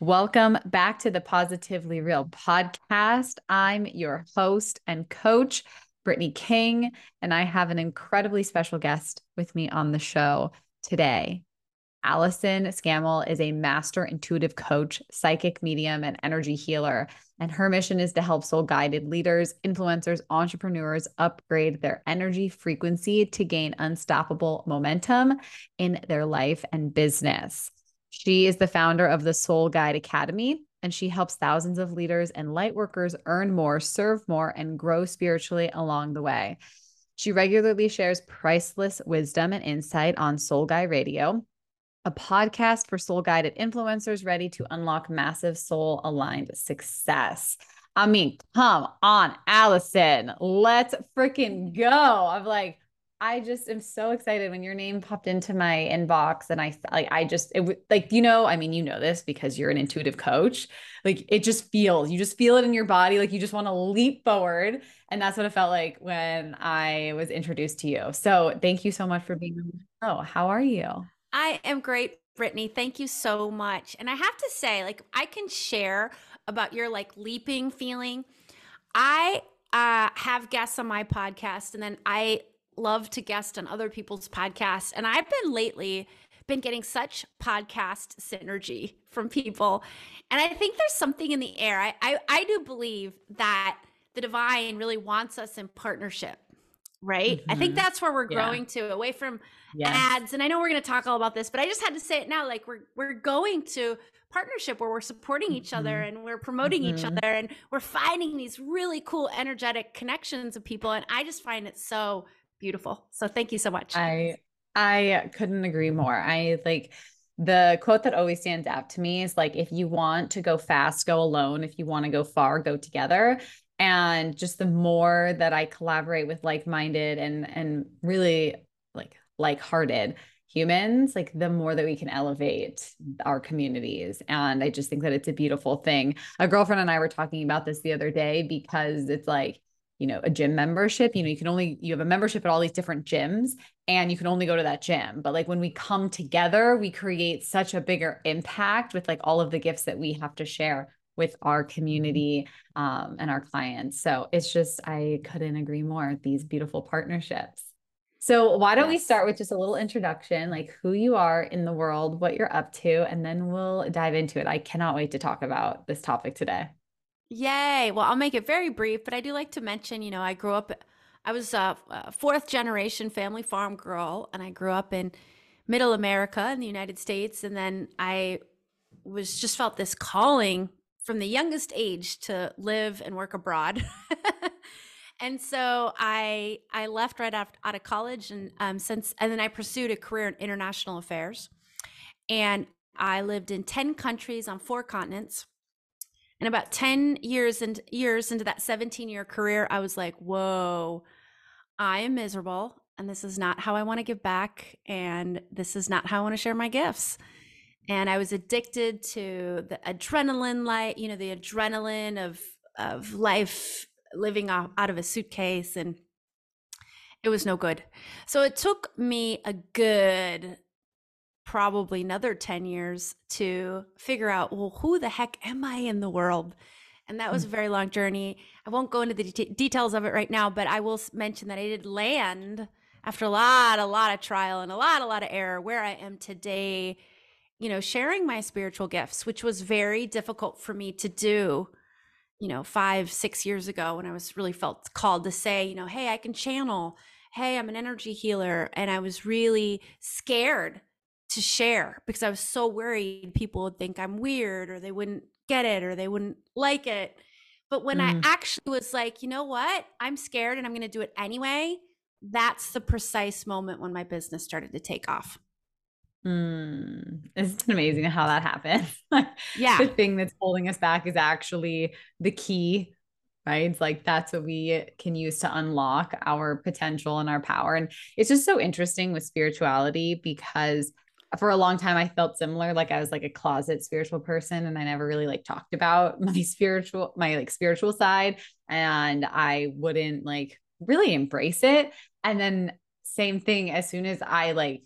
Welcome back to the Positively Real Podcast. I'm your host and coach, Brittany King, and I have an incredibly special guest with me on the show today. Alison Scammell is a master intuitive coach, psychic medium, and energy healer, and her mission is to help soul-guided leaders, influencers, entrepreneurs upgrade their energy frequency to gain unstoppable momentum in their life and business. She is the founder of the Soul Guide Academy, and she helps thousands of leaders and lightworkers earn more, serve more, and grow spiritually along the way. She regularly shares priceless wisdom and insight on Soul Guide Radio, a podcast for soul-guided influencers ready to unlock massive soul-aligned success. I mean, come on, Alison, let's freaking go. I just am so excited when your name popped into my inbox, and you know this because you're an intuitive coach. You just feel it in your body. You just want to leap forward. And that's what it felt like when I was introduced to you. So thank you so much for being on the show. How are you? I am great, Brittany. Thank you so much. And I have to say, I can share about your leaping feeling. I have guests on my podcast, and then I love to guest on other people's podcasts. And I've been getting such podcast synergy from people. And I think there's something in the air. I do believe that the divine really wants us in partnership, right? Mm-hmm. I think that's where we're growing to, away from ads. And I know we're going to talk all about this, but I just had to say it now, we're going to partnership where we're supporting mm-hmm. each other, and we're promoting mm-hmm. each other, and we're finding these really cool, energetic connections of people. And I just find it so beautiful. So thank you so much. I couldn't agree more. The quote that always stands out to me is if you want to go fast, go alone. If you want to go far, go together. And just the more that I collaborate with like-minded and really like-hearted humans, the more that we can elevate our communities. And I just think that it's a beautiful thing. A girlfriend and I were talking about this the other day, because it's a gym membership, you have a membership at all these different gyms, and you can only go to that gym. But when we come together, we create such a bigger impact with all of the gifts that we have to share with our community, and our clients. So it's just, I couldn't agree more, these beautiful partnerships. So why don't we start with just a little introduction, who you are in the world, what you're up to, and then we'll dive into it. I cannot wait to talk about this topic today. Yay. Well, I'll make it very brief, but I do like to mention, I was a fourth generation family farm girl, and I grew up in middle America in the United States. And then I felt this calling from the youngest age to live and work abroad. And so I left right out of college, and then I pursued a career in international affairs, and I lived in 10 countries on 4 continents. And about 10 years into that 17-year career, I was like, whoa, I am miserable, and this is not how I want to give back, and this is not how I want to share my gifts. And I was addicted to the adrenaline, the adrenaline of life, living out of a suitcase, and it was no good. So it took me a good probably another 10 years to figure out, who the heck am I in the world? And that was a very long journey. I won't go into the details of it right now, but I will mention that I did land after a lot of trial and a lot of error where I am today, sharing my spiritual gifts, which was very difficult for me to do, 5-6 years ago, when I was really felt called to say, hey, I can channel. Hey, I'm an energy healer. And I was really scared to share because I was so worried people would think I'm weird, or they wouldn't get it, or they wouldn't like it. But when I actually was like, you know what, I'm scared and I'm going to do it anyway. That's the precise moment when my business started to take off. It's amazing how that happens. The thing that's holding us back is actually the key right? It's like, that's what we can use to unlock our potential and our power. And it's just so interesting with spirituality, because for a long time I felt similar. Like I was like a closet spiritual person, and I never really like talked about my spiritual side, and I wouldn't like really embrace it. And then same thing, as soon as I like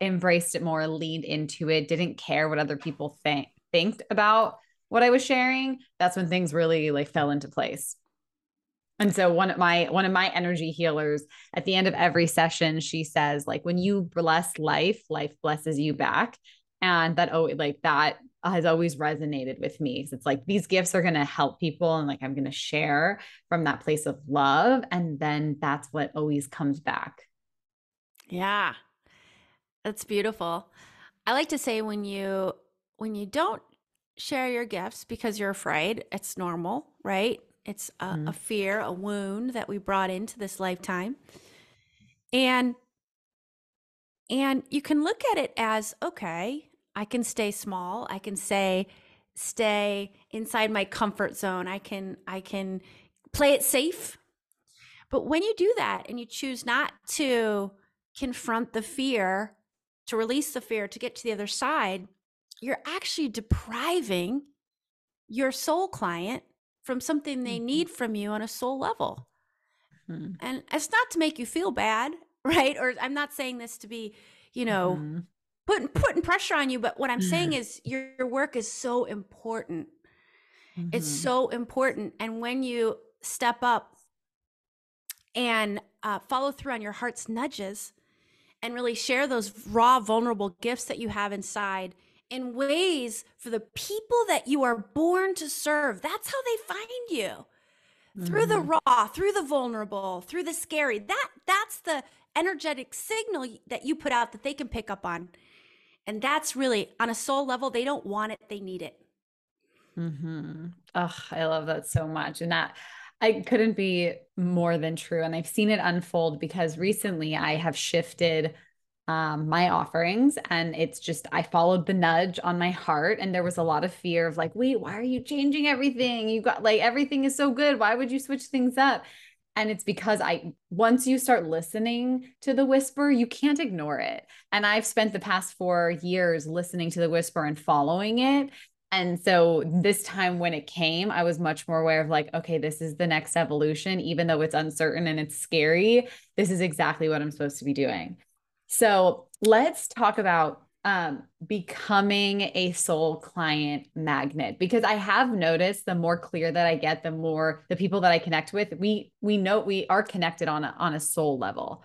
embraced it more, leaned into it, didn't care what other people think about what I was sharing, that's when things really like fell into place. And so one of my energy healers, at the end of every session, she says, like, when you bless life, life blesses you back. And that, oh, like that has always resonated with me. It's like, these gifts are going to help people. And like, I'm going to share from that place of love. And then that's what always comes back. Yeah. That's beautiful. I like to say, when you don't share your gifts because you're afraid, it's normal, right? It's a fear, a wound that we brought into this lifetime. And you can look at it as, okay, I can stay small. I can stay inside my comfort zone. I can play it safe. But when you do that and you choose not to confront the fear, to release the fear, to get to the other side, you're actually depriving your soul client from something they need from you on a soul level. Mm-hmm. And it's not to make you feel bad, right? Or I'm not saying this to be, you know, putting pressure on you, but what I'm saying is your work is so important. Mm-hmm. It's so important. And when you step up and follow through on your heart's nudges and really share those raw, vulnerable gifts that you have inside in ways for the people that you are born to serve. That's how they find you. Mm-hmm. Through the raw, through the vulnerable, through the scary. That's the energetic signal that you put out that they can pick up on. And that's really, on a soul level, they don't want it, they need it. Mm-hmm. Oh, I love that so much. And that, I couldn't be more than true. And I've seen it unfold, because recently I have shifted my offerings, and it's just, I followed the nudge on my heart. And there was a lot of fear of like, wait, why are you changing everything? You got like, everything is so good. Why would you switch things up? And it's because once you start listening to the whisper, you can't ignore it. And I've spent the past 4 years listening to the whisper and following it. And so this time when it came, I was much more aware of like, okay, this is the next evolution, even though it's uncertain and it's scary. This is exactly what I'm supposed to be doing. So let's talk about becoming a soul client magnet, because I have noticed the more clear that I get, the more the people that I connect with, we know we are connected on a soul level.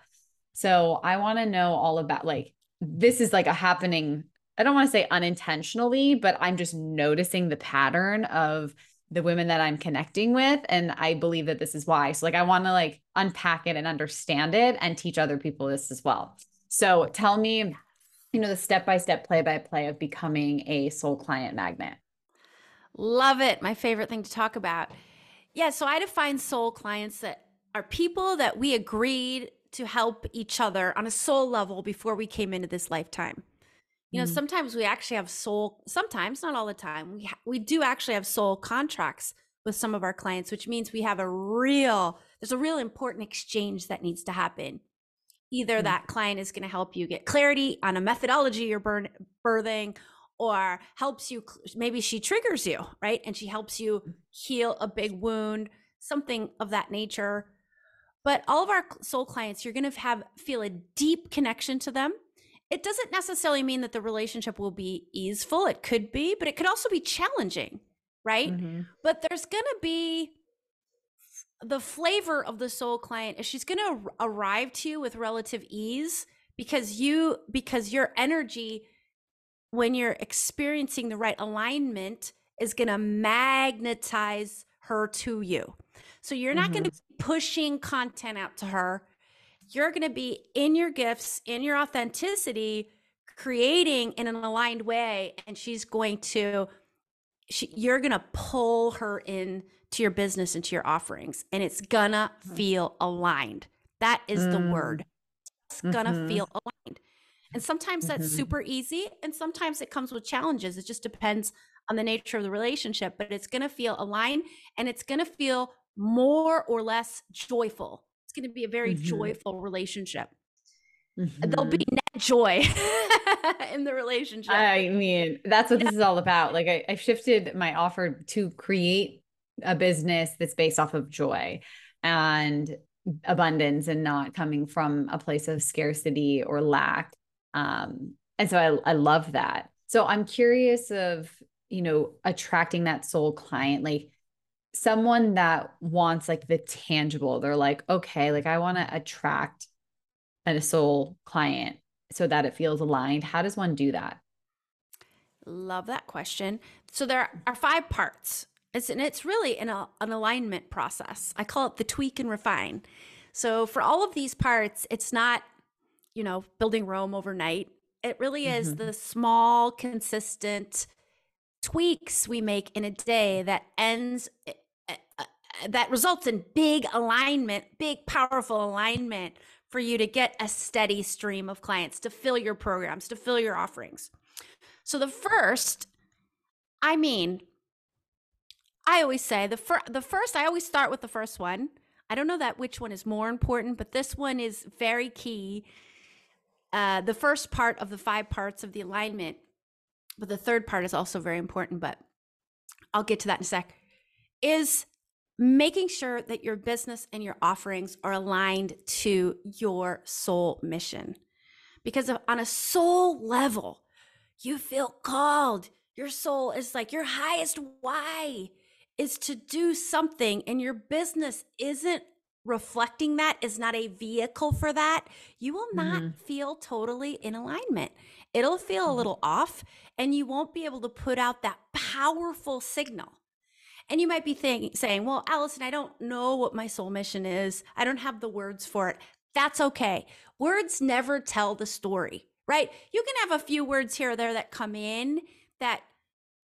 So I want to know all about, like, this is like a happening, I don't want to say unintentionally, but I'm just noticing the pattern of the women that I'm connecting with. And I believe that this is why. So like, I want to like unpack it and understand it and teach other people this as well. So tell me, you know, the step-by-step, play-by-play of becoming a soul client magnet. Love it. My favorite thing to talk about. Yeah. So I define soul clients that are people that we agreed to help each other on a soul level before we came into this lifetime. You know, sometimes we actually have soul, sometimes, not all the time, we do actually have soul contracts with some of our clients, which means we have there's a real important exchange that needs to happen. Either that client is going to help you get clarity on a methodology you're birthing, or helps you, maybe she triggers you, right? And she helps you heal a big wound, something of that nature. But all of our soul clients, you're going to feel a deep connection to them. It doesn't necessarily mean that the relationship will be easeful. It could be, but it could also be challenging, right? Mm-hmm. But there's going to be the flavor of the soul client. She's going to arrive to you with relative ease because your energy, when you're experiencing the right alignment, is going to magnetize her to you. So you're not going to be pushing content out to her. You're going to be in your gifts, in your authenticity, creating in an aligned way. And you're going to pull her in to your business and to your offerings. And it's going to feel aligned. That is the word. It's going to feel aligned. And sometimes that's super easy. And sometimes it comes with challenges. It just depends on the nature of the relationship, but it's going to feel aligned, and it's going to feel more or less joyful. It's going to be a very joyful relationship. There'll be net joy in the relationship. I mean, that's what this is all about. Like I shifted my offer to create a business that's based off of joy and abundance and not coming from a place of scarcity or lack. And so I love that. So I'm curious of, you know, attracting that soul client, like someone that wants like the tangible. They're like, okay, like I want to attract a soul client so that it feels aligned. How does one do that? Love that question. So there are five parts. It's really an alignment process. I call it the tweak and refine. So for all of these parts, it's not, you know, building Rome overnight. It really is the small, consistent tweaks we make in a day that ends, that results in big alignment, big, powerful alignment for you to get a steady stream of clients, to fill your programs, to fill your offerings. So the first, I mean, I always say the first, I always start with the first one. I don't know that which one is more important, but this one is very key. The first part of the five parts of the alignment, but the third part is also very important, but I'll get to that in a sec, is making sure that your business and your offerings are aligned to your soul mission. Because on a soul level, you feel called. Your soul is like your highest why is to do something, and your business isn't reflecting that, is not a vehicle for that. You will not feel totally in alignment. It'll feel a little off, and you won't be able to put out that powerful signal. And you might be saying, well, Alison, I don't know what my soul mission is. I don't have the words for it. That's okay. Words never tell the story, right? You can have a few words here or there that come in that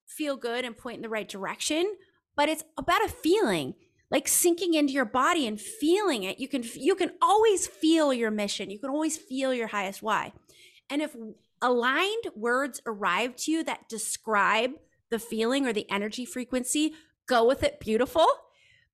feel good and point in the right direction, but it's about a feeling, like sinking into your body and feeling it. You can always feel your mission. You can always feel your highest why. And if aligned words arrive to you that describe the feeling or the energy frequency, go with it, beautiful.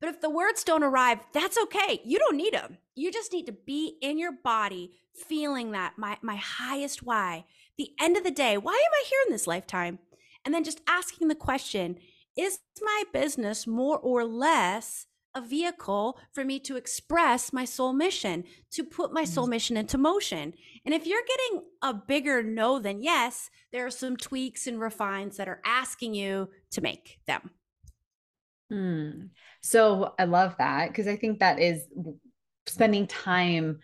But if the words don't arrive, that's okay. You don't need them. You just need to be in your body, feeling that my highest why. The end of the day, why am I here in this lifetime? And then just asking the question, is my business more or less a vehicle for me to express my soul mission, to put my soul mission into motion? And if you're getting a bigger no than yes, there are some tweaks and refines that are asking you to make them. So I love that, because I think that is spending time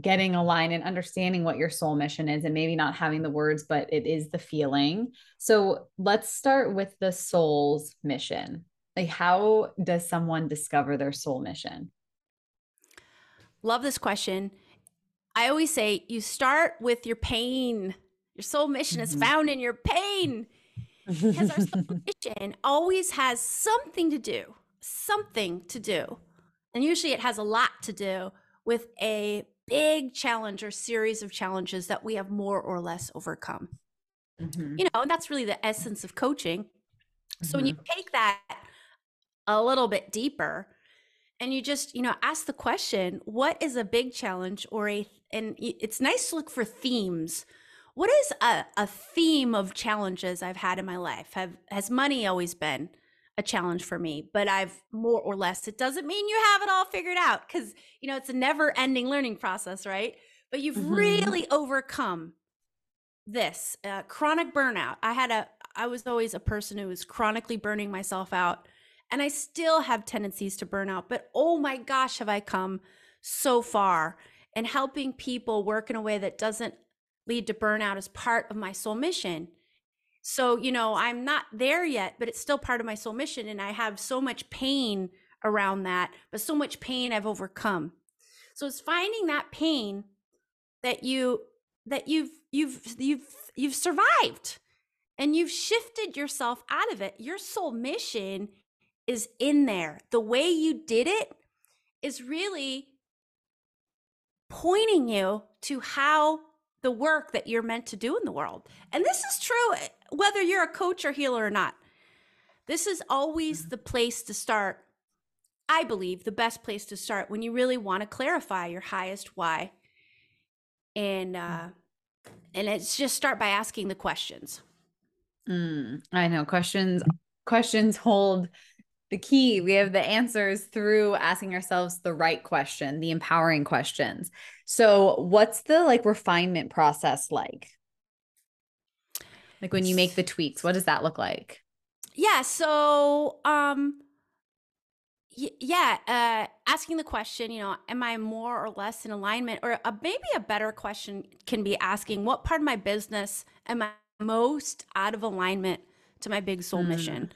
getting aligned and understanding what your soul mission is, and maybe not having the words, but it is the feeling. So let's start with the soul's mission. Like, how does someone discover their soul mission? Love this question. I always say you start with your pain. Your soul mission is found in your pain. Because our soul mission always has something to do. And usually it has a lot to do with a big challenge or series of challenges that we have more or less overcome. You know, and that's really the essence of coaching. So when you take that a little bit deeper and you just, you know, ask the question, what is a big challenge or and it's nice to look for themes. What is a theme of challenges I've had in my life? Has money always been a challenge for me? But I've more or less, it doesn't mean you have it all figured out, because, you know, it's a never ending learning process, right? But you've really overcome this chronic burnout. I was always a person who was chronically burning myself out, and I still have tendencies to burn out, but oh my gosh, have I come so far. And helping people work in a way that doesn't lead to burnout as part of my soul mission. So, you know, I'm not there yet, but it's still part of my soul mission. And I have so much pain around that, but so much pain I've overcome. So it's finding that pain that you've survived, and you've shifted yourself out of it. Your soul mission is in there. The way you did it is really pointing you to how the work that you're meant to do in the world. And this is true whether you're a coach or healer or not. This is always the place to start I believe, the best place to start when you really want to clarify your highest why. And it's just start by asking the questions. I know questions hold the key. We have the answers through asking ourselves the right question, the empowering questions. So what's the refinement process like? Like when you make the tweaks, what does that look like? Yeah. So, asking the question, am I more or less in alignment? Or maybe a better question can be asking, what part of my business am I most out of alignment to my big soul mission?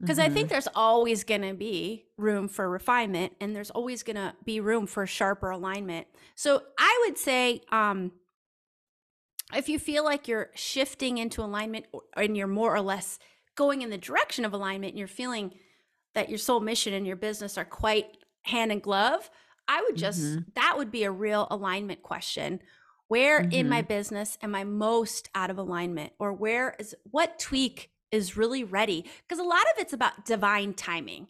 Because I think there's always going to be room for refinement, and there's always going to be room for sharper alignment. So I would say, if you feel like you're shifting into alignment, and you're more or less going in the direction of alignment, and you're feeling that your soul mission and your business are quite hand in glove, I would just, that would be a real alignment question. Where in my business am I most out of alignment? Or what tweak is really ready? Because a lot of it's about divine timing.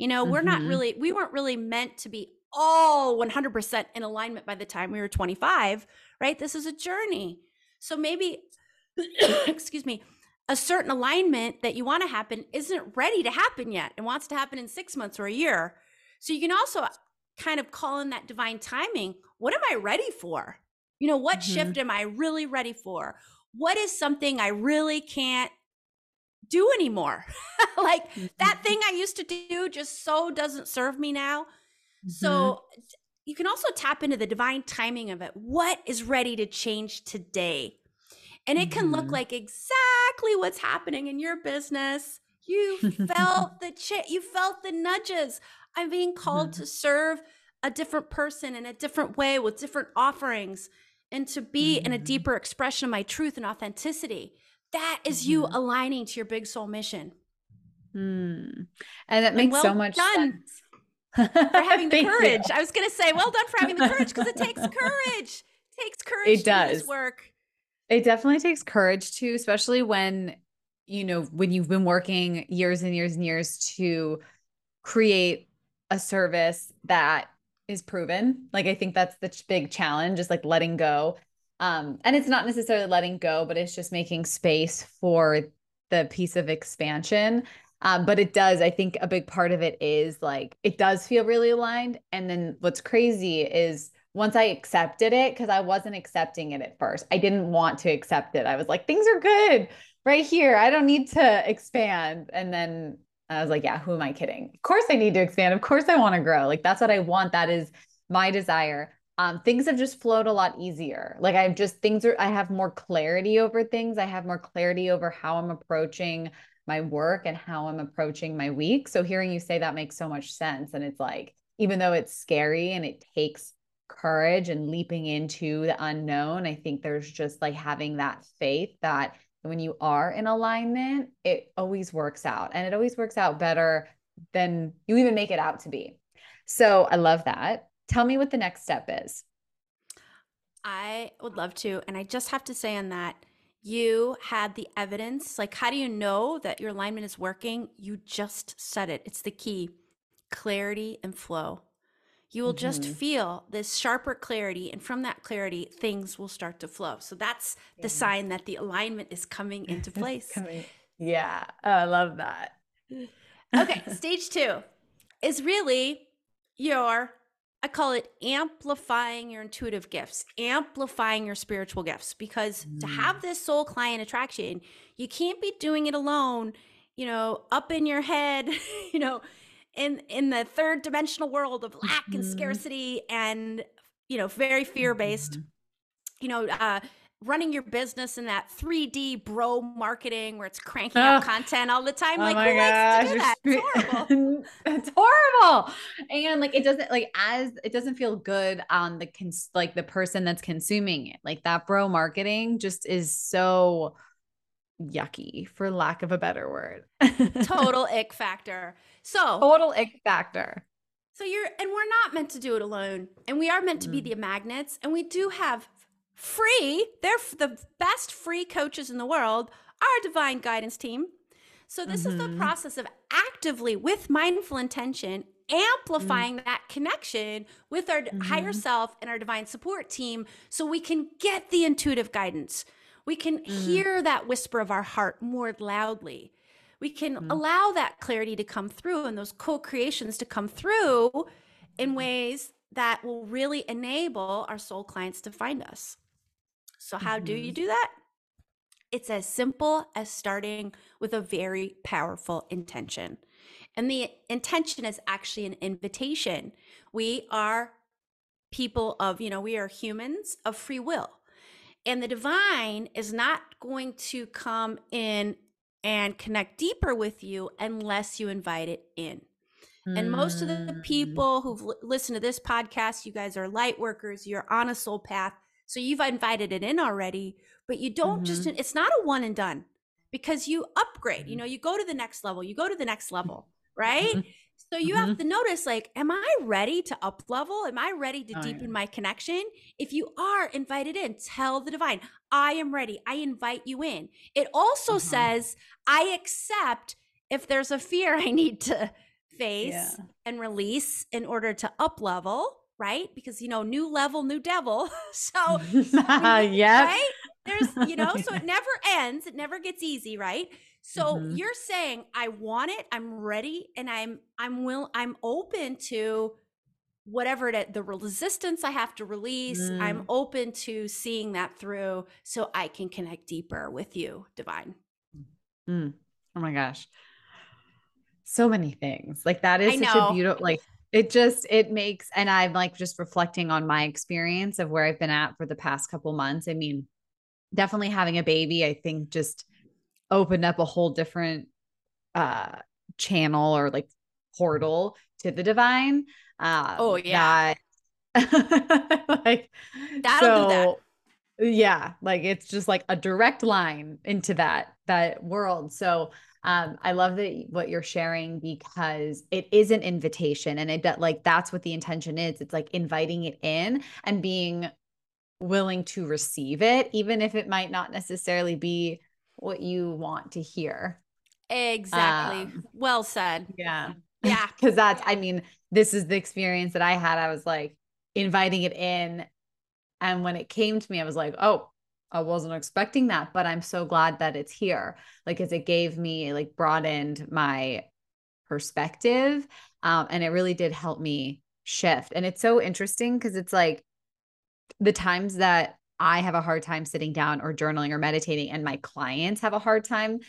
We weren't really meant to be all 100% in alignment by the time we were 25, right? This is a journey. So maybe, excuse me, a certain alignment that you want to happen isn't ready to happen yet and wants to happen in 6 months or a year. So you can also kind of call in that divine timing. What am I ready for? What shift am I really ready for? What is something I really can't do anymore? That thing I used to do just so doesn't serve me now. So you can also tap into the divine timing of it. What is ready to change today? And it can look like exactly what's happening in your business. You felt you felt the nudges. I'm being called to serve a different person in a different way with different offerings, and to be in a deeper expression of my truth and authenticity. That is you aligning to your big soul mission. And that makes so much sense. For having the courage. You. I was going to say, well done for having the courage, because it takes courage. It takes courage to do this work. It definitely takes courage too, especially when, when you've been working years and years and years to create a service that is proven. I think that's the big challenge, is letting go. And it's not necessarily letting go, but it's just making space for the piece of expansion. But it does, I think a big part of it is it does feel really aligned. And then what's crazy is, once I accepted it, cause I wasn't accepting it at first. I didn't want to accept it. I was like, things are good right here. I don't need to expand. And then I was like, yeah, who am I kidding? Of course I need to expand. Of course I want to grow. That's what I want. That is my desire. Things have just flowed a lot easier. I have more clarity over things. I have more clarity over how I'm approaching my work and how I'm approaching my week. So hearing you say that makes so much sense. And it's even though it's scary and it takes courage and leaping into the unknown, I think there's just having that faith that when you are in alignment, it always works out, and it always works out better than you even make it out to be. So I love that. Tell me what the next step is. I would love to. And I just have to say on that, you had the evidence. How do you know that your alignment is working? You just said it. It's the key: clarity and flow. You will just feel this sharper clarity, and from that clarity, things will start to flow. So that's the sign that the alignment is coming into place. Yeah, I love that. Okay, stage 2 is really I call it amplifying your intuitive gifts, amplifying your spiritual gifts, because to have this soul client attraction, you can't be doing it alone, up in your head, in the third dimensional world of lack and scarcity and, very fear-based, running your business in that 3D bro marketing where it's cranking out content all the time. Who likes to do that? It's horrible. It's horrible. And it doesn't feel good on the person that's consuming it. That bro marketing just is so yucky, for lack of a better word. Total ick factor. So we're not meant to do it alone, and we are meant to be the magnets. And we do have the best free coaches in the world, our divine guidance team. So this is the process of actively, with mindful intention, amplifying that connection with our higher self and our divine support team, so we can get the intuitive guidance. We can hear that whisper of our heart more loudly. We can allow that clarity to come through and those co-creations to come through in ways that will really enable our soul clients to find us. So how do you do that? It's as simple as starting with a very powerful intention. And the intention is actually an invitation. We are people of, you know, we are humans of free will. And the divine is not going to come in and connect deeper with you unless you invite it in. And most of the people who've listened to this podcast, you guys are light workers, you're on a soul path. So you've invited it in already, but you don't just, it's not a one and done, because you upgrade, you know, you go to the next level, right? So you have to notice, like, am I ready to up level? Am I ready to deepen my connection? If you are, invite it in. Tell the divine, I am ready. I invite you in. It also says, I accept if there's a fear I need to face and release in order to up level, right? Because, you know, new level, new devil. So, right? There's, you know, so it never ends. It never gets easy, right? So you're saying, I want it, I'm ready, and I'm open to whatever it, the resistance I have to release. I'm open to seeing that through so I can connect deeper with you, divine. Oh my gosh. So many things. Like that is such a beautiful, like it just, it makes, and I'm like just reflecting on my experience of where I've been at for the past couple months. I mean, definitely having a baby, I think just opened up a whole different channel or like portal to the divine. That, like that'll do that. Yeah. Like it's just like a direct line into that world. So I love that what you're sharing, because it is an invitation, and it like, that's what the intention is. It's like inviting it in and being willing to receive it, even if it might not necessarily be what you want to hear. Exactly. Well said. Yeah. Yeah. Cause that's, I mean, this is the experience that I had. I was like inviting it in. And when it came to me, I was like, oh, I wasn't expecting that, but I'm so glad that it's here. Like, cause it gave me, like, broadened my perspective. And it really did help me shift. And it's so interesting, cause it's like the times that I have a hard time sitting down or journaling or meditating, and my clients have a hard time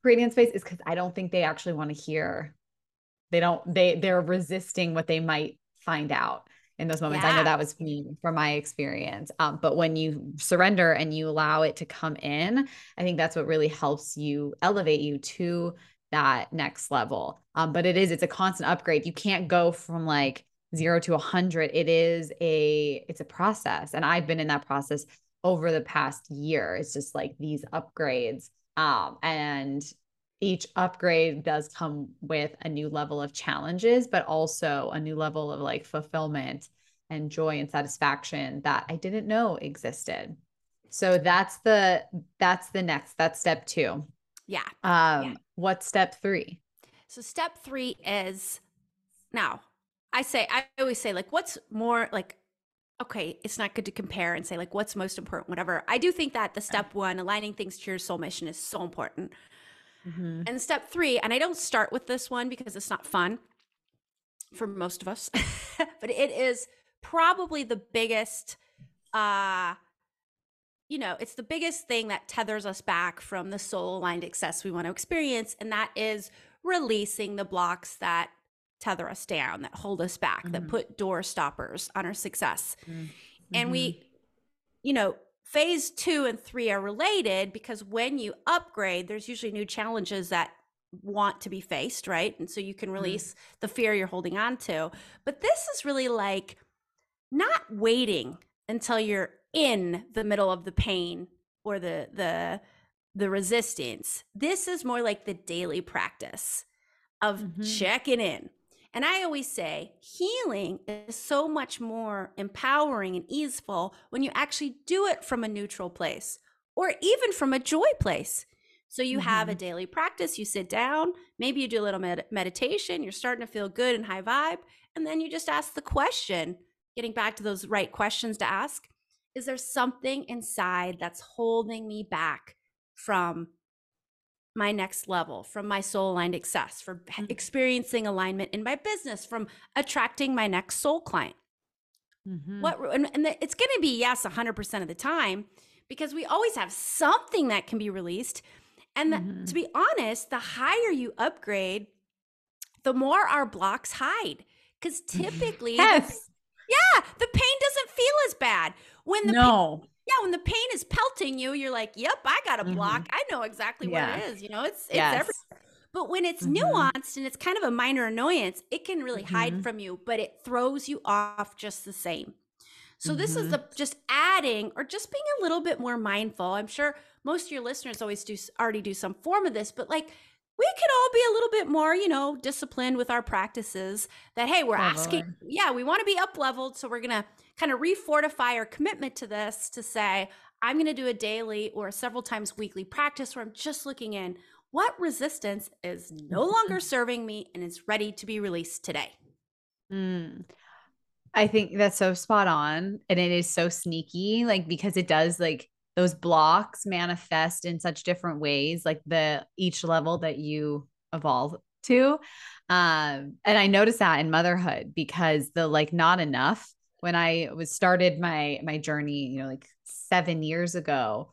creating space, is because I don't think they actually want to hear. They're resisting what they might find out in those moments. Yeah. I know that was me from my experience. But when you surrender and you allow it to come in, I think that's what really helps you elevate you to that next level. But it's a constant upgrade. You can't go from like 0 to 100. It's a process. And I've been in that process over the past year. It's just like these upgrades. And each upgrade does come with a new level of challenges, but also a new level of like fulfillment and joy and satisfaction that I didn't know existed. So that's step 2. Yeah. What's step 3? So step 3 is now. I always say, like, what's more, like, okay, it's not good to compare and say, like, what's most important, whatever. I do think that the step 1, aligning things to your soul mission, is so important. And step 3, and I don't start with this one because it's not fun for most of us, but it is probably the biggest, it's the biggest thing that tethers us back from the soul aligned success we want to experience. And that is releasing the blocks that tether us down, that hold us back, that put door stoppers on our success. And we, phase 2 and 3 are related, because when you upgrade, there's usually new challenges that want to be faced, right? And so you can release the fear you're holding on to. But this is really like not waiting until you're in the middle of the pain or the resistance. This is more like the daily practice of checking in. And I always say healing is so much more empowering and easeful when you actually do it from a neutral place, or even from a joy place. So you have a daily practice, you sit down, maybe you do a little meditation, you're starting to feel good and high vibe. And then you just ask the question, getting back to those right questions to ask, is there something inside that's holding me back from my next level, from my soul aligned success, for experiencing alignment in my business, from attracting my next soul client? And it's going to be yes 100% of the time, because we always have something that can be released. And to be honest, the higher you upgrade, the more our blocks hide, because typically the pain doesn't feel as bad when the when the pain is pelting you, you're like, yep, I got a block. I know exactly what it is. You know, it's everything. But when it's nuanced and it's kind of a minor annoyance, it can really hide from you, but it throws you off just the same. So this is the just adding, or just being a little bit more mindful. I'm sure most of your listeners always already do some form of this, but like, we could all be a little bit more, you know, disciplined with our practices that, hey, we're asking, we want to be up leveled. So we're going to kind of refortify our commitment to this, to say, I'm going to do a daily or several times weekly practice where I'm just looking in what resistance is no longer serving me and is ready to be released today. I think that's so spot on. And it is so sneaky, like, because it does, like, those blocks manifest in such different ways, like the each level that you evolve to. And I noticed that in motherhood, because the, like, not enough, when I was started my journey, you know, like 7 years ago,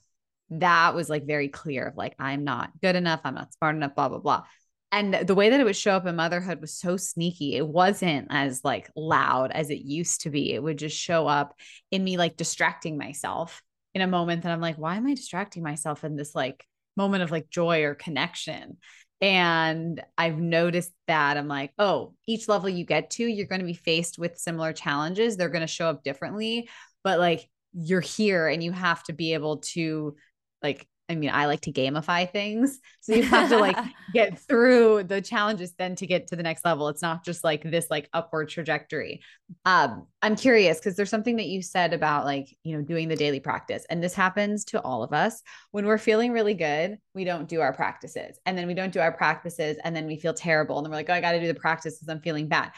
that was like very clear of like, I'm not good enough, I'm not smart enough, blah, blah, blah. And the way that it would show up in motherhood was so sneaky. It wasn't as like loud as it used to be. It would just show up in me, like distracting myself in a moment that I'm like, why am I distracting myself in this like moment of like joy or connection? And I've noticed that I'm like, oh, each level you get to, you're going to be faced with similar challenges. They're going to show up differently, but like you're here and you have to be able to like, I mean, I like to gamify things. So you have to like get through the challenges then to get to the next level. It's not just like this like upward trajectory. I'm curious, because there's something that you said about like, you know, doing the daily practice. And this happens to all of us. When we're feeling really good, we don't do our practices. And then we don't do our practices. And then we feel terrible. And then we're like, oh, I got to do the practice because I'm feeling bad.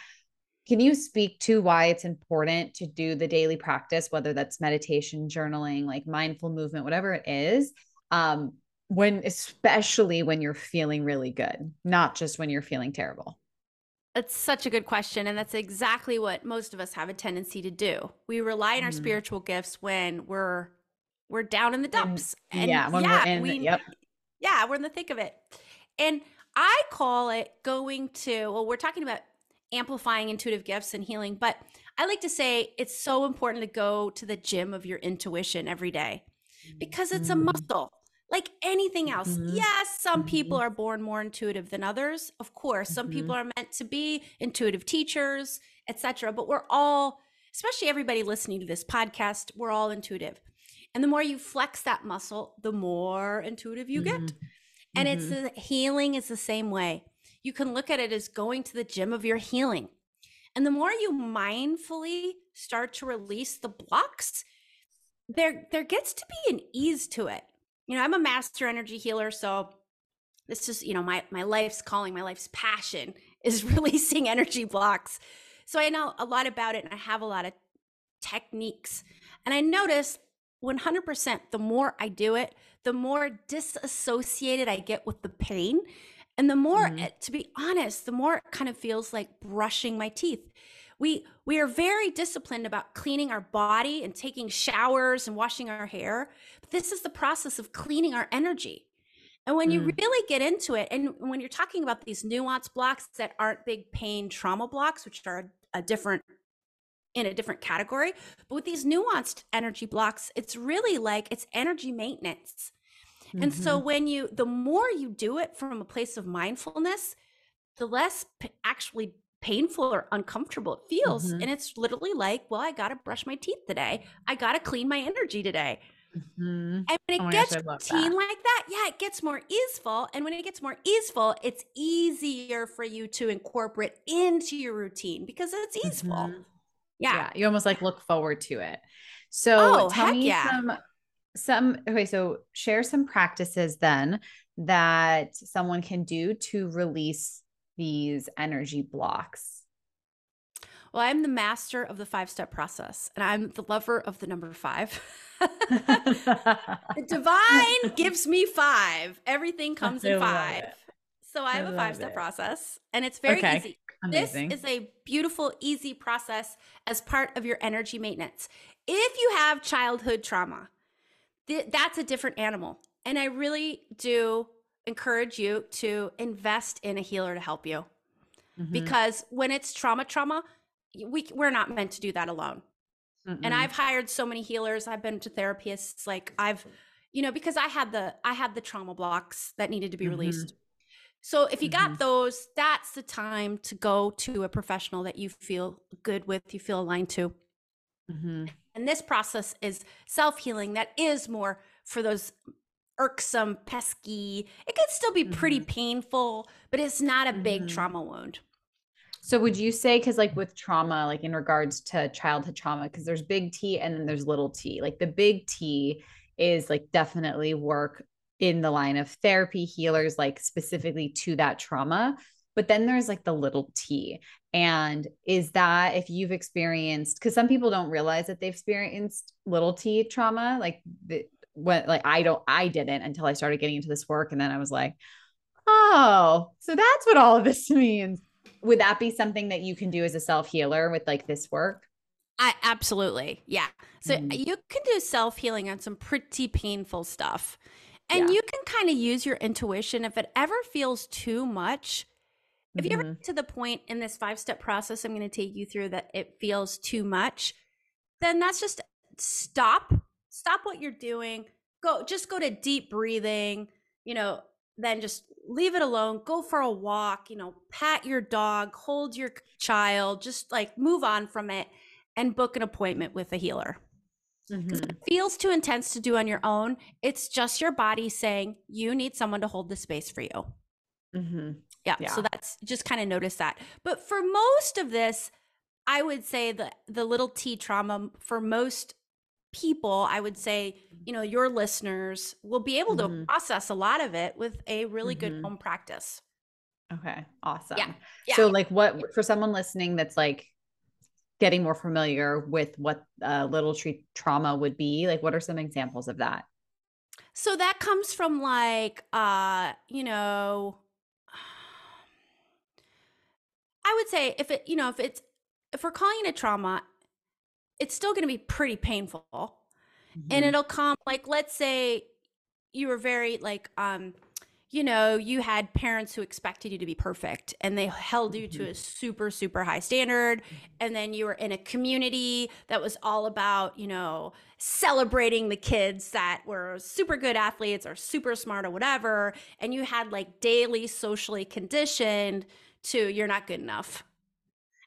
Can you speak to why it's important to do the daily practice, whether that's meditation, journaling, like mindful movement, whatever it is? Especially when you're feeling really good, not just when you're feeling terrible. That's such a good question. And that's exactly what most of us have a tendency to do. We rely on our spiritual gifts when we're down in the dumps. We're in the thick of it. And I call it going to, well, we're talking about amplifying intuitive gifts and healing, but I like to say it's so important to go to the gym of your intuition every day, because it's a muscle. Like anything else. Yes, some people are born more intuitive than others. Of course, some people are meant to be intuitive teachers, etc. But we're all, especially everybody listening to this podcast, we're all intuitive. And the more you flex that muscle, the more intuitive you get. And healing is the same way. You can look at it as going to the gym of your healing. And the more you mindfully start to release the blocks, there gets to be an ease to it. You know, I'm a master energy healer, so this is, you know, my life's calling, my life's passion is releasing energy blocks. So I know a lot about it and I have a lot of techniques. And I notice 100% the more I do it, the more disassociated I get with the pain. And the more, to be honest, the more it kind of feels like brushing my teeth. We are very disciplined about cleaning our body and taking showers and washing our hair. But this is the process of cleaning our energy. And when you really get into it, and when you're talking about these nuanced blocks that aren't big pain trauma blocks, which are in a different category, but with these nuanced energy blocks, it's really like it's energy maintenance. And so the more you do it from a place of mindfulness, the less actually painful or uncomfortable it feels. And it's literally like, well, I got to brush my teeth today. I got to clean my energy today. And when it gets routine like that, it gets more easeful. And when it gets more easeful, it's easier for you to incorporate into your routine because it's easeful. You almost like look forward to it. So tell me some So share some practices then that someone can do to release these energy blocks. Well, I'm the master of the 5-step process, and I'm the lover of the number 5. The divine gives me 5. Everything comes in 5. So I have a 5-step process, and it's very easy. Amazing. This is a beautiful, easy process as part of your energy maintenance. If you have childhood trauma, that's a different animal. And I really do encourage you to invest in a healer to help you, because when it's trauma, we're not meant to do that alone. And I've hired so many healers. I've been to therapists. Like because I had the trauma blocks that needed to be released. So if you got those, that's the time to go to a professional that you feel good with, you feel aligned to. And this process is self-healing. That is more for those irksome, pesky. It could still be pretty painful, but it's not a big trauma wound. So would you say, because like with trauma, like in regards to childhood trauma, because there's big T and then there's little T, like the big T is like definitely work in the line of therapy, healers, like specifically to that trauma. But then there's like the little T. And is that, if you've experienced, because some people don't realize that they've experienced little T trauma, like I didn't until I started getting into this work. And then I was like, oh, so that's what all of this means. Would that be something that you can do as a self-healer with like this work? Absolutely. Yeah. So you can do self-healing on some pretty painful stuff. And you can kind of use your intuition. If it ever feels too much, if you ever get to the point in this 5-step process I'm going to take you through that it feels too much, then that's just stop what you're doing. Just go to deep breathing, then just leave it alone. Go for a walk, pat your dog, hold your child, just like move on from it and book an appointment with a healer. Because if it feels too intense to do on your own, it's just your body saying you need someone to hold the space for you. Yeah. So that's just kind of notice that. But for most of this, I would say the little T trauma for most people, I would say, your listeners will be able to process a lot of it with a really good home practice. Okay. Awesome. Yeah. So like what, for someone listening, that's like getting more familiar with what little tree trauma would be, like what are some examples of that? So that comes from like, I would say if we're calling it a trauma, it's still going to be pretty painful and it'll come like, let's say you were very like, you had parents who expected you to be perfect and they held you to a super, super high standard. And then you were in a community that was all about, celebrating the kids that were super good athletes or super smart or whatever. And you had like daily socially conditioned to you're not good enough.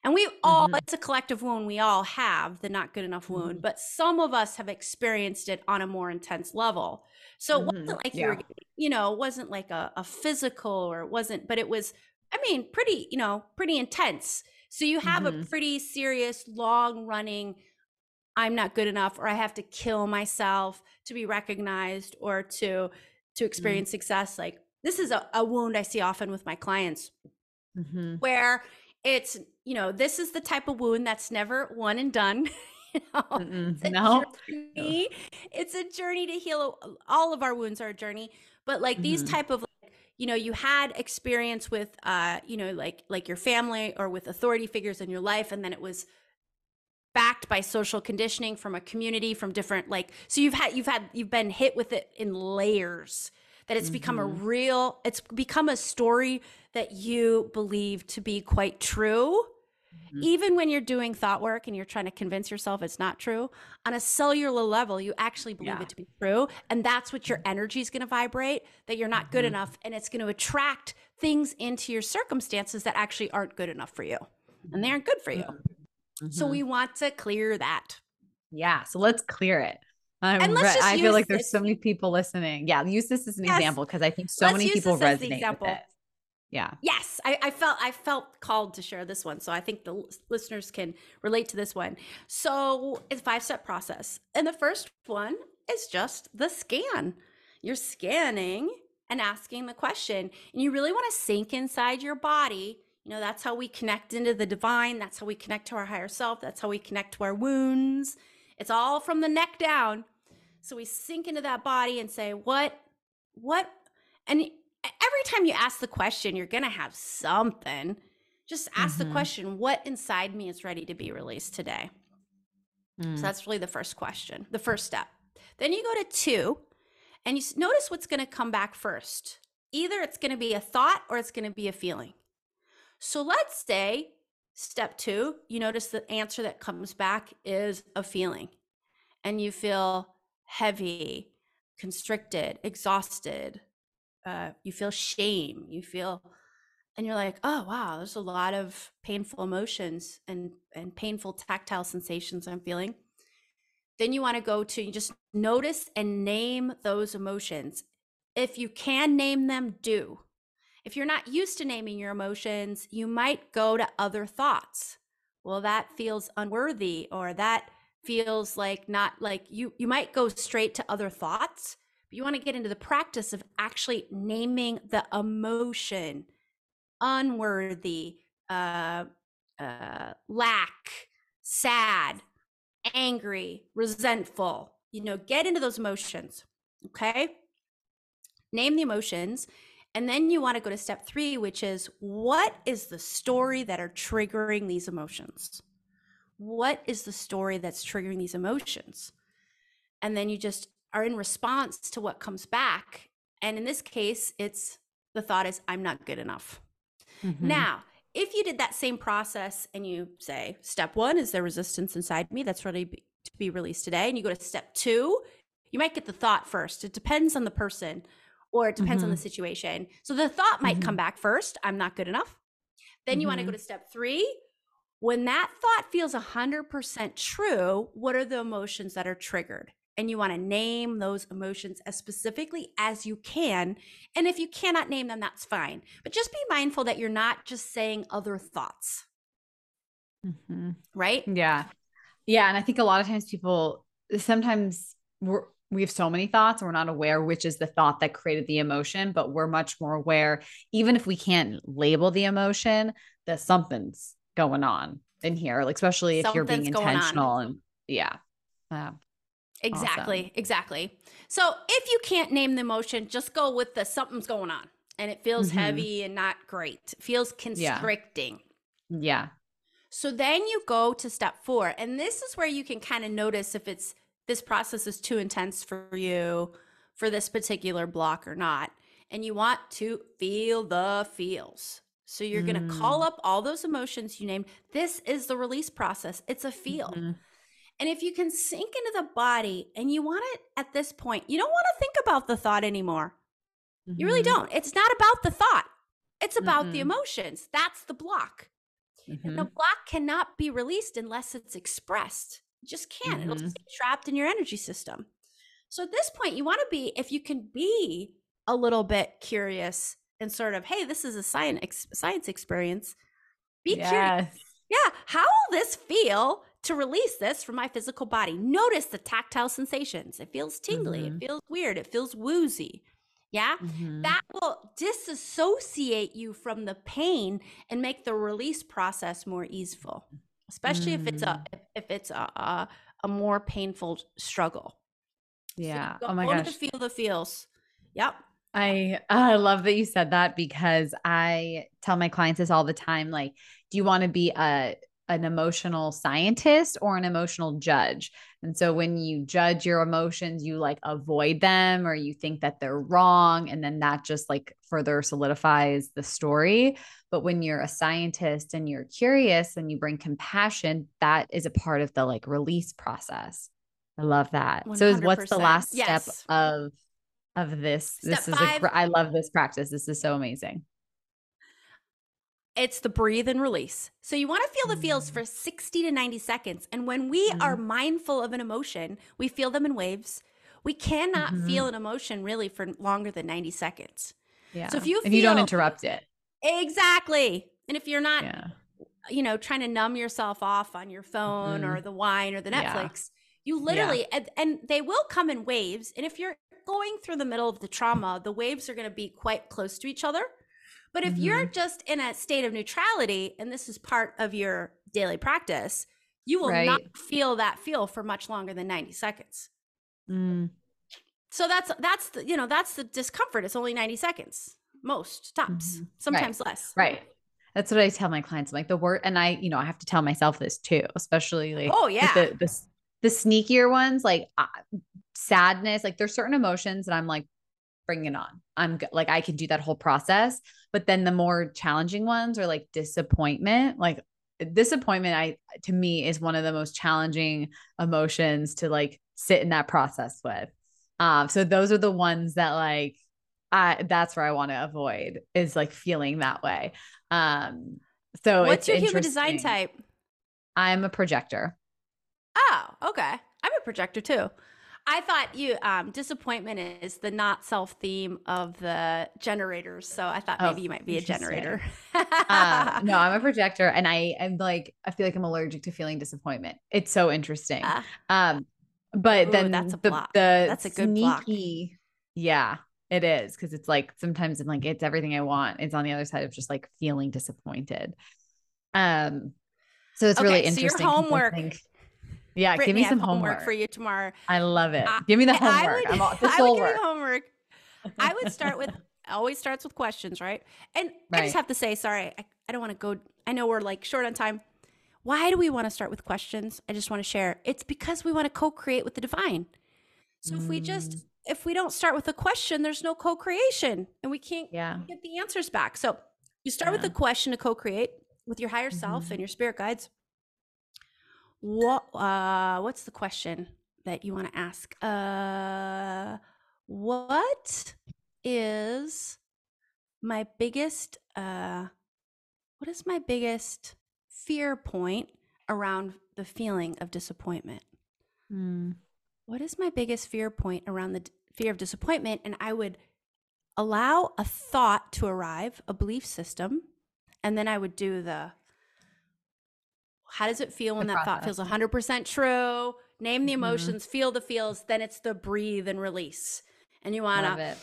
And we all, it's a collective wound. We all have the not good enough wound, but some of us have experienced it on a more intense level. So it wasn't like you were, it wasn't like a physical or it wasn't, but it was, pretty, pretty intense. So you have a pretty serious, long running, I'm not good enough, or I have to kill myself to be recognized or to experience success. Like this is a wound I see often with my clients where it's, this is the type of wound that's never one and done. It's a journey to heal. All of our wounds are a journey, but like these type of, you had experience with, like your family or with authority figures in your life. And then it was backed by social conditioning from a community, from different, like, so you've been hit with it in layers that it's become it's become a story that you believe to be quite true. Even when you're doing thought work and you're trying to convince yourself it's not true, on a cellular level, you actually believe it to be true. And that's what your energy is going to vibrate, that you're not good enough. And it's going to attract things into your circumstances that actually aren't good enough for you. And they aren't good for you. So we want to clear that. Yeah. So let's clear it. I feel like there's so many people listening. Yeah. Use this as an example, because I think many people resonate with it. Yeah. Yes. I felt called to share this one. So I think the listeners can relate to this one. So it's a 5-step process. And the first one is just the scan. You're scanning and asking the question, and you really want to sink inside your body. You know, that's how we connect into the divine. That's how we connect to our higher self. That's how we connect to our wounds. It's all from the neck down. So we sink into that body and say, what? And every time you ask the question, you're going to have something. Just ask the question, what inside me is ready to be released today? So that's really the first question, the first step. Then you go to 2, and you notice what's going to come back first. Either it's going to be a thought or it's going to be a feeling. So let's say step 2, you notice the answer that comes back is a feeling, and you feel heavy, constricted, exhausted. You feel shame, and you're like, oh, wow, there's a lot of painful emotions and painful tactile sensations I'm feeling. Then you want to go to, you just notice and name those emotions. If you can name them, do. If you're not used to naming your emotions, you might go to other thoughts. Well, that feels unworthy, or that feels like not like you. You might go straight to other thoughts, but you want to get into the practice of actually naming the emotion: unworthy, lack, sad, angry, resentful. You know, get into those emotions, okay? Name the emotions. And then you want to go to step 3, which is, what is the story that are triggering these emotions? What is the story that's triggering these emotions? And then you just are in response to what comes back. And in this case, it's the thought is, I'm not good enough. Now, if you did that same process and you say, step 1 is there resistance inside me that's ready to be released today? And you go to step 2, you might get the thought first. It depends on the person, or it depends on the situation. So the thought might come back first, I'm not good enough. Then you want to go to step 3. When that thought feels 100% true, what are the emotions that are triggered? And you want to name those emotions as specifically as you can. And if you cannot name them, that's fine. But just be mindful that you're not just saying other thoughts. Right? Yeah. Yeah. And I think a lot of times people, sometimes we have so many thoughts and we're not aware which is the thought that created the emotion, but we're much more aware, even if we can't label the emotion, that something's going on in here, like, especially if something's, you're being intentional. And yeah. Exactly. Awesome. Exactly. So if you can't name the emotion, just go with the something's going on and it feels heavy and not great. It feels constricting. Yeah. So then you go to step 4, and this is where you can kind of notice if it's, this process is too intense for you for this particular block or not. And you want to feel the feels. So you're going to call up all those emotions you named. This is the release process. It's a feel. And if you can sink into the body, and you want it at this point, you don't want to think about the thought anymore. You really don't. It's not about the thought. It's about the emotions. That's the block. And the block cannot be released unless it's expressed. You just can't. It'll stay trapped in your energy system. So at this point, you want to be, if you can be a little bit curious and sort of, hey, this is a science experience. Be curious. Yeah. How will this feel to release this from my physical body? Notice the tactile sensations. It feels tingly. It feels weird. It feels woozy. Yeah. That will disassociate you from the pain and make the release process more easeful, especially if it's a more painful struggle. Yeah. So oh my gosh. Feel the feels. Yep. I love that you said that, because I tell my clients this all the time. Like, do you want to be an emotional scientist or an emotional judge? And so when you judge your emotions, you like avoid them, or you think that they're wrong. And then that just like further solidifies the story. But when you're a scientist and you're curious and you bring compassion, that is a part of the like release process. I love that. 100%. So what's the last step of this? Step 5. I love this practice. This is so amazing. It's the breathe and release. So you want to feel the feels for 60 to 90 seconds. And when we are mindful of an emotion, we feel them in waves. We cannot feel an emotion really for longer than 90 seconds. Yeah. So if you feel, you don't interrupt it. Exactly. And if you're not, you know, trying to numb yourself off on your phone or the wine or the Netflix, You literally, and they will come in waves. And if you're going through the middle of the trauma, the waves are going to be quite close to each other. But if you're just in a state of neutrality, and this is part of your daily practice, you will not feel that feel for much longer than 90 seconds. So that's the, you know, that's the discomfort. It's only 90 seconds, most tops, sometimes less. Right. That's what I tell my clients. I'm like, the word, and I, you know, I have to tell myself this too, especially like, the sneakier ones, like sadness, like there's certain emotions that I'm like, bring it on. I'm like, I can do that whole process. But then the more challenging ones are like disappointment. Like disappointment, to me is one of the most challenging emotions to like sit in that process with. So those are the ones that like, that's where I want to avoid, is like feeling that way. So what's your human design type? I'm a projector. Oh, okay. I'm a projector too. I thought you, disappointment is the not self theme of the generators. So I thought maybe you might be a generator. No, I'm a projector, and I am like, I feel like I'm allergic to feeling disappointment. It's so interesting. But ooh, then that's a block. That's a good sneaky block. Yeah, it is. 'Cause it's like, sometimes I'm like, it's everything I want. It's on the other side of just like feeling disappointed. So it's really interesting. Your homework. Yeah, Brittany, give me some homework for you tomorrow. I love it. Give me the homework. I would give you homework. I would start with, always starts with questions, right? And I just have to say, sorry, I don't want to go. I know we're like short on time. Why do we want to start with questions? I just want to share. It's because we want to co-create with the divine. So if we don't start with a question, there's no co-creation, and we can't get the answers back. So you start with a question to co-create with your higher self and your spirit guides. What's the question that you want to ask? What is my biggest, fear point around the feeling of disappointment? What is my biggest fear point around the fear of disappointment? And I would allow a thought to arrive, a belief system, and then I would do the, how does it feel when that thought feels 100% true? Name the emotions, feel the feels, then it's the breathe and release. And you want to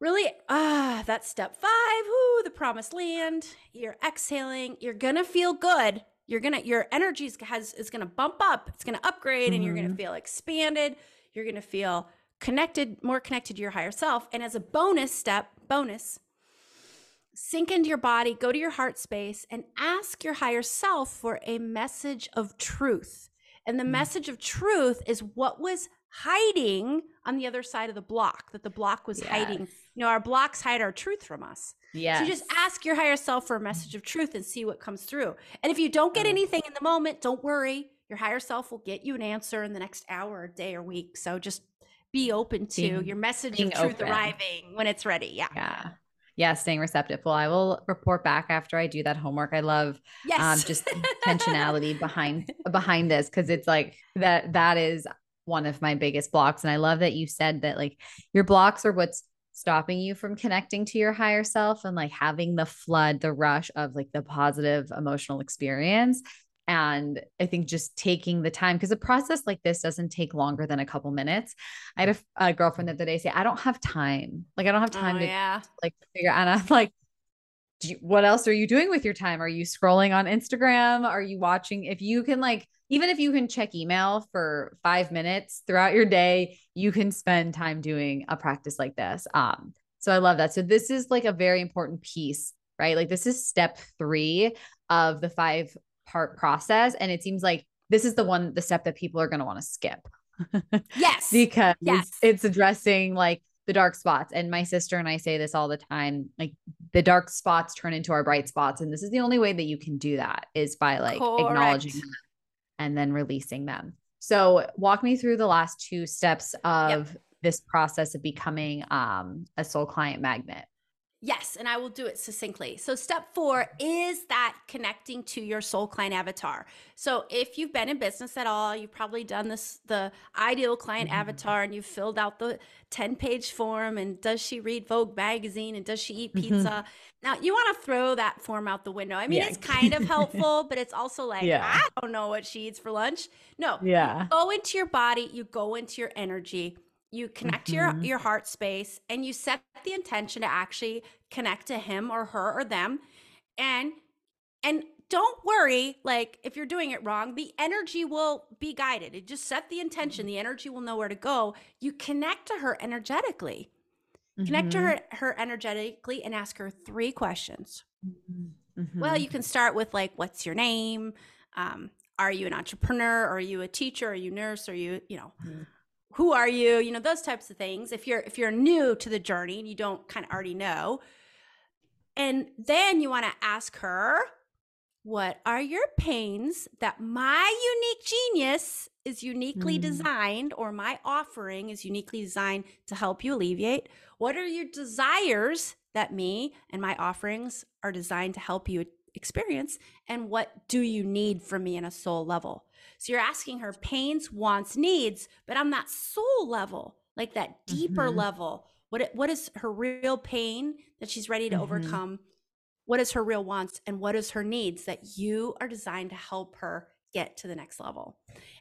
really, that's step 5, whoo, the promised land. You're exhaling, you're going to feel good. Your energy is going to bump up, it's going to upgrade, and you're going to feel expanded. You're going to feel connected, more connected to your higher self. And as a bonus step, sink into your body, go to your heart space, and ask your higher self for a message of truth. And the message of truth is what was hiding on the other side of the block, that the block was hiding. You know, our blocks hide our truth from us. So you just ask your higher self for a message of truth and see what comes through. And if you don't get anything in the moment, don't worry. Your higher self will get you an answer in the next hour or day or week. So just be open to your message of truth arriving when it's ready. Yeah, staying receptive. Well, I will report back after I do that homework. I love just intentionality behind this, because it's like that is one of my biggest blocks. And I love that you said that like your blocks are what's stopping you from connecting to your higher self and like having the rush of like the positive emotional experience. And I think just taking the time, because a process like this doesn't take longer than a couple minutes. I had a girlfriend the other day say, I don't have time. Like, I don't have time to like figure out. And I'm like, what else are you doing with your time? Are you scrolling on Instagram? Are you watching? If you can like, even if you can check email for 5 minutes throughout your day, you can spend time doing a practice like this. So I love that. So this is like a very important piece, right? Like this is step 3 of the 5-part process. And it seems like this is the step that people are going to want to skip. Because it's addressing like the dark spots. And my sister and I say this all the time, like the dark spots turn into our bright spots. And this is the only way that you can do that, is by like acknowledging them and then releasing them. So walk me through the last 2 steps of this process of becoming a soul client magnet. Yes, and I will do it succinctly. So step 4 is that connecting to your soul client avatar. So if you've been in business at all, you've probably done this, the ideal client avatar, and you've filled out the 10-page form, and does she read Vogue magazine, and does she eat pizza? Now, you want to throw that form out the window. I mean, it's kind of helpful, but it's also like, I don't know what she eats for lunch. No, you go into your body, you go into your energy, you connect your heart space, and you set the intention to actually connect to him or her or them. And don't worry, like if you're doing it wrong, the energy will be guided. It just set the intention. The energy will know where to go. You connect to her energetically. Connect to her energetically and ask her 3 questions. Well, you can start with like, what's your name? Are you an entrepreneur? Are you a teacher? Are you a nurse? Are you, you know, who are you? You know, those types of things. If you're new to the journey and you don't kind of already know. And then you want to ask her, what are your pains that my unique genius is uniquely designed, or my offering is uniquely designed to help you alleviate? What are your desires that me and my offerings are designed to help you experience? And what do you need from me on a soul level? So you're asking her pains, wants, needs, but on that soul level, like that deeper level, what is her real pain that she's ready to overcome? What is her real wants, and what is her needs that you are designed to help her get to the next level?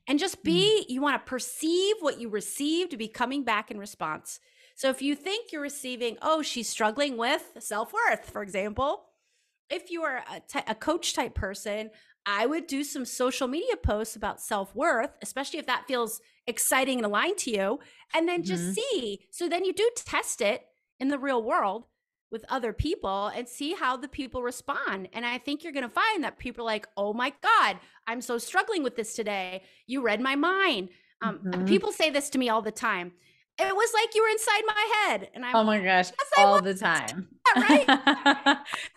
And just be, you want to perceive what you receive to be coming back in response. So if you think you're receiving, oh, she's struggling with self-worth, for example, if you are a coach type person, I would do some social media posts about self-worth, especially if that feels exciting and aligned to you, and then just see. So then you do test it in the real world with other people and see how the people respond. And I think you're going to find that people are like, oh my God, I'm so struggling with this today. You read my mind. People say this to me all the time. It was like you were inside my head. And I'm, oh my gosh, yes, all the time. Right?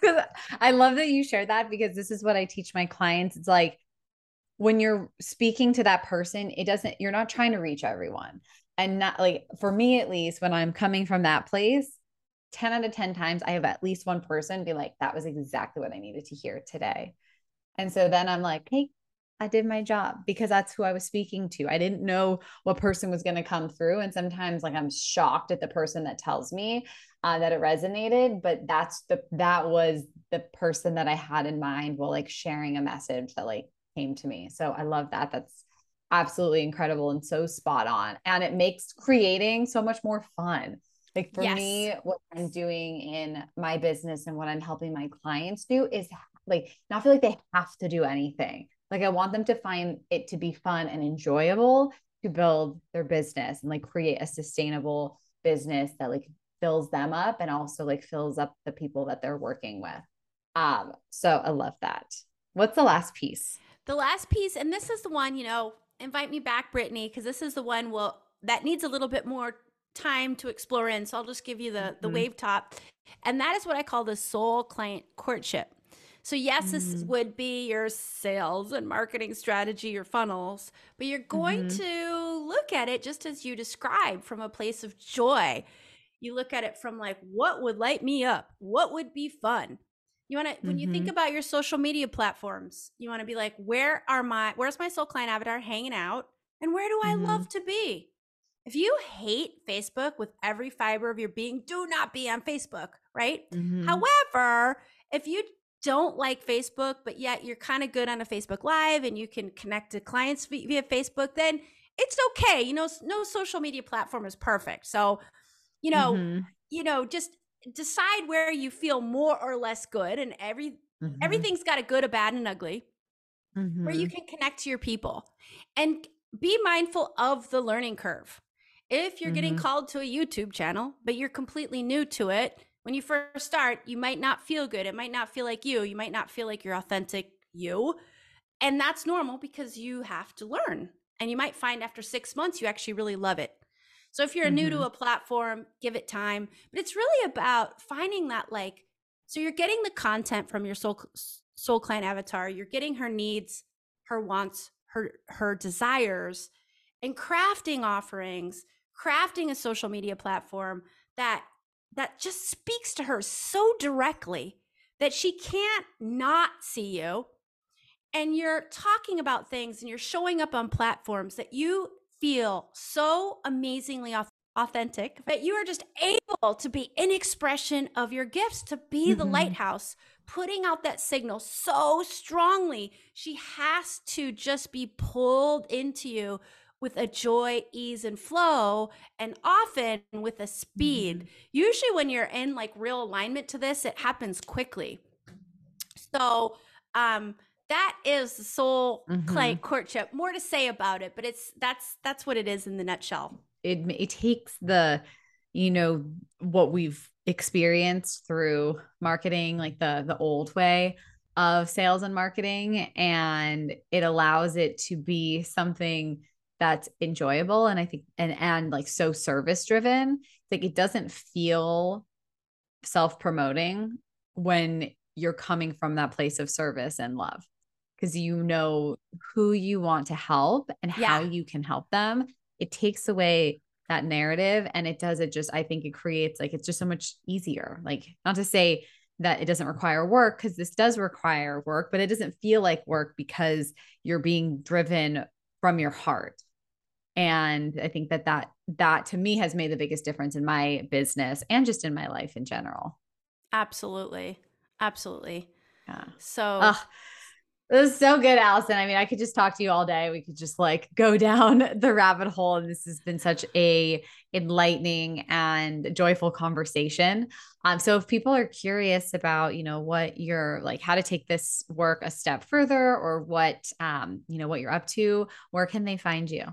Because I love that you shared that, because this is what I teach my clients. It's like, when you're speaking to that person, you're not trying to reach everyone. And not like, for me, at least when I'm coming from that place, 10 out of 10 times, I have at least one person be like, that was exactly what I needed to hear today. And so then I'm like, hey, I did my job, because that's who I was speaking to. I didn't know what person was going to come through. And sometimes like, I'm shocked at the person that tells me that it resonated, but that was the person that I had in mind while like sharing a message that like came to me. So I love that. That's absolutely incredible and so spot on. And it makes creating so much more fun. Like for me, what I'm doing in my business and what I'm helping my clients do is like, not feel like they have to do anything. Like I want them to find it to be fun and enjoyable to build their business and like create a sustainable business that like fills them up and also like fills up the people that they're working with. So I love that. What's the last piece? The last piece, and this is the one, you know, invite me back, Brittany, because this is the one that needs a little bit more time to explore in. So I'll just give you the wave top. And that is what I call the soul client courtship. So yes, this would be your sales and marketing strategy, your funnels, but you're going to look at it just as you described, from a place of joy. You look at it from like, what would light me up? What would be fun? You want to, when you think about your social media platforms, you want to be like, where's my soul client avatar hanging out? And where do I love to be? If you hate Facebook with every fiber of your being, do not be on Facebook, right? However, if you don't like Facebook, but yet you're kind of good on a Facebook Live and you can connect to clients via Facebook, then it's okay. You know, no social media platform is perfect. So, you know, just decide where you feel more or less good, and everything's got a good, a bad, and an ugly, where you can connect to your people. And be mindful of the learning curve. If you're getting called to a YouTube channel, but you're completely new to it, when you first start, you might not feel good. It might not feel like you. You might not feel like your authentic you. And that's normal, because you have to learn. And you might find after 6 months, you actually really love it. So if you're new to a platform, give it time. But it's really about finding that, like, so you're getting the content from your soul client avatar. You're getting her needs, her wants, her desires, and crafting offerings, crafting a social media platform that that just speaks to her so directly that she can't not see you. And you're talking about things and you're showing up on platforms that you feel so amazingly authentic, that you are just able to be in expression of your gifts, to be the lighthouse, putting out that signal so strongly. She has to just be pulled into you with a joy, ease, and flow, and often with a speed. Usually when you're in like real alignment to this, it happens quickly. So that is the soul client courtship. More to say about it, but that's what it is in the nutshell. It takes the, you know, what we've experienced through marketing, like the old way of sales and marketing, and it allows it to be something that's enjoyable. And I think, and like, so service driven, like it doesn't feel self-promoting when you're coming from that place of service and love, because you know who you want to help and how you can help them. It takes away that narrative, and it does, it just, I think it creates, like, it's just so much easier. Like, not to say that it doesn't require work, because this does require work, but it doesn't feel like work because you're being driven from your heart. And I think that to me has made the biggest difference in my business and just in my life in general. Absolutely. Absolutely. Yeah. So this is so good, Alison. I mean, I could just talk to you all day. We could just like go down the rabbit hole, and this has been such a enlightening and joyful conversation. So if people are curious about, you know, what you're like, how to take this work a step further, or what, you know, what you're up to, where can they find you?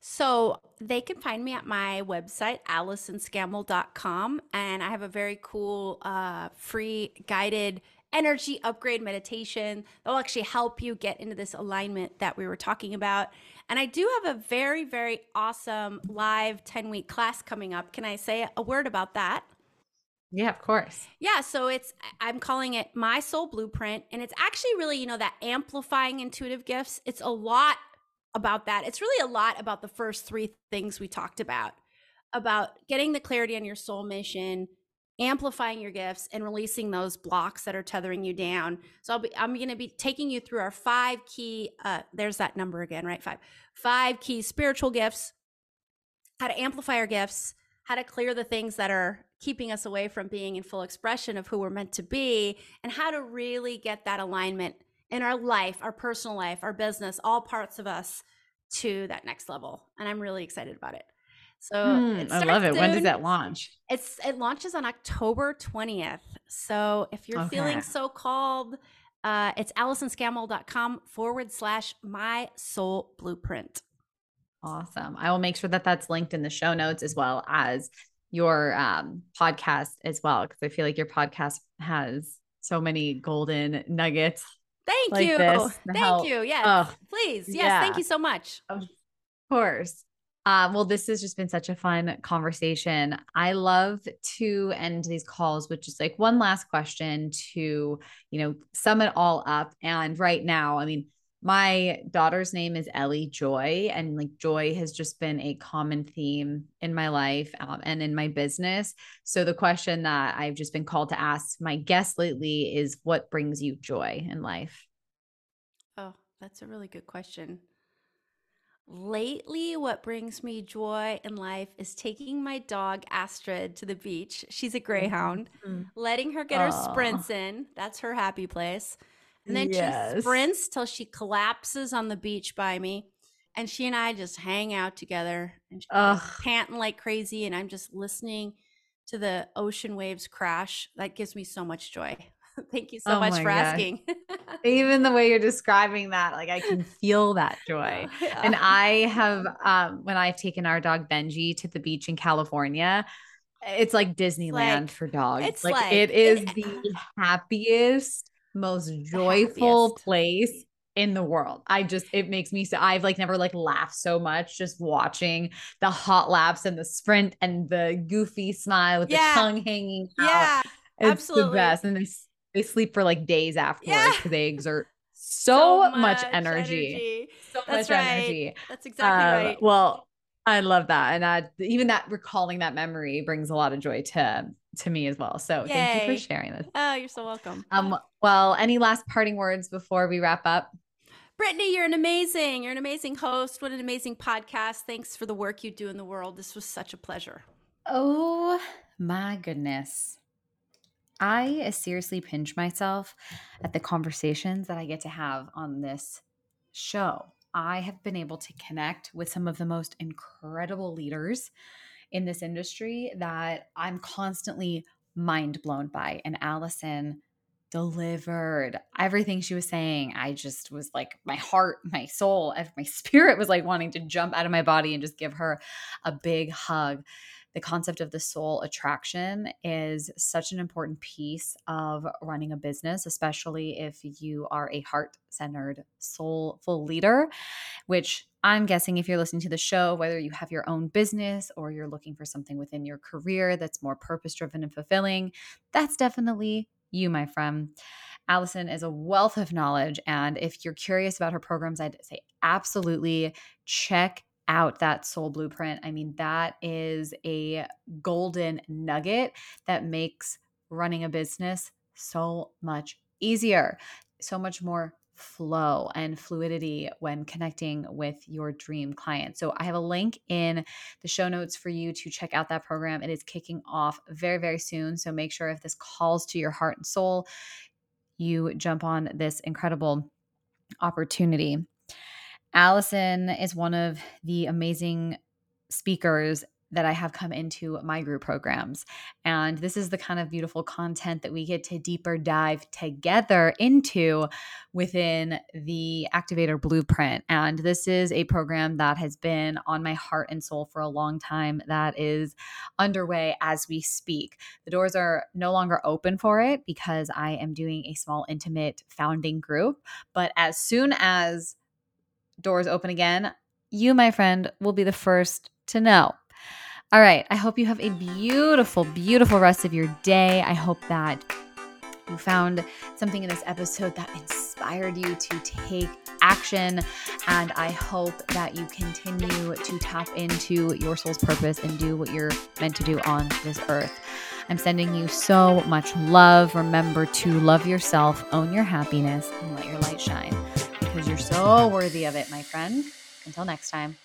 So they can find me at my website, AlisonScammell.com. And I have a very cool, free guided energy upgrade meditation that will actually help you get into this alignment that we were talking about. And I do have a very, very awesome live 10-week class coming up. Can I say a word about that? Yeah, of course. Yeah. So I'm calling it My Soul Blueprint. And it's actually really, you know, that amplifying intuitive gifts. It's a lot about that. It's really a lot about the first three things we talked about getting the clarity on your soul mission, amplifying your gifts, and releasing those blocks that are tethering you down. So I'm going to be taking you through our five key, there's that number again, right? Five key spiritual gifts, how to amplify our gifts, how to clear the things that are keeping us away from being in full expression of who we're meant to be, and how to really get that alignment in our life, our personal life, our business, all parts of us to that next level. And I'm really excited about it. So I love it. Soon. When does that launch? It launches on October 20th. So if you're feeling so called, it's AlisonScammell.com/mysoulblueprint. Awesome. I will make sure that that's linked in the show notes, as well as your podcast as well. 'Cause I feel like your podcast has so many golden nuggets. Thank you. Thank you. Yeah. Please. Yes. Thank you so much. Of course. Well, this has just been such a fun conversation. I love to end these calls with just like one last question to, you know, sum it all up. And right now, I mean, my daughter's name is Ellie Joy, and like joy has just been a common theme in my life and in my business. So the question that I've just been called to ask my guests lately is, what brings you joy in life? Oh, that's a really good question. Lately, what brings me joy in life is taking my dog Astrid to the beach. She's a greyhound, letting her get her sprints in. That's her happy place. And then she sprints till she collapses on the beach by me. And she and I just hang out together, and she's panting like crazy. And I'm just listening to the ocean waves crash. That gives me so much joy. Thank you so much for asking. Even the way you're describing that, like I can feel that joy. Yeah. And I have, when I've taken our dog Benji to the beach in California, it's like Disneyland for dogs. It's like it is the happiest, most joyful place in the world. It makes me so, I've like never like laughed so much just watching the hot laps and the sprint and the goofy smile with the tongue hanging out. It's absolutely the best. And they sleep for like days afterwards because they exert so much energy. Energy. That's exactly right. Well, I love that. And even recalling that memory brings a lot of joy to to me as well. So thank you for sharing this. Oh, you're so welcome. Well, any last parting words before we wrap up? Brittany, you're an amazing host. What an amazing podcast. Thanks for the work you do in the world. This was such a pleasure. Oh my goodness. I seriously pinch myself at the conversations that I get to have on this show. I have been able to connect with some of the most incredible leaders in this industry that I'm constantly mind blown by. And Alison delivered everything she was saying. I just was like, my heart, my soul, my spirit was like wanting to jump out of my body and just give her a big hug. The concept of the soul attraction is such an important piece of running a business, especially if you are a heart-centered, soulful leader, which I'm guessing if you're listening to the show, whether you have your own business or you're looking for something within your career that's more purpose-driven and fulfilling, that's definitely you, my friend. Alison is a wealth of knowledge, and if you're curious about her programs, I'd say absolutely check out that Soul Blueprint. I mean, that is a golden nugget that makes running a business so much easier, so much more flow and fluidity when connecting with your dream client. So I have a link in the show notes for you to check out that program. It is kicking off very, very soon. So make sure if this calls to your heart and soul, you jump on this incredible opportunity. Alison is one of the amazing speakers that I have come into my group programs. And this is the kind of beautiful content that we get to deeper dive together into within the Activator Blueprint. And this is a program that has been on my heart and soul for a long time that is underway as we speak. The doors are no longer open for it because I am doing a small, intimate founding group. But as soon as doors open again, you, my friend, will be the first to know. All right. I hope you have a beautiful, beautiful rest of your day. I hope that you found something in this episode that inspired you to take action. And I hope that you continue to tap into your soul's purpose and do what you're meant to do on this earth. I'm sending you so much love. Remember to love yourself, own your happiness, and let your light shine. Because you're so worthy of it, my friend. Until next time.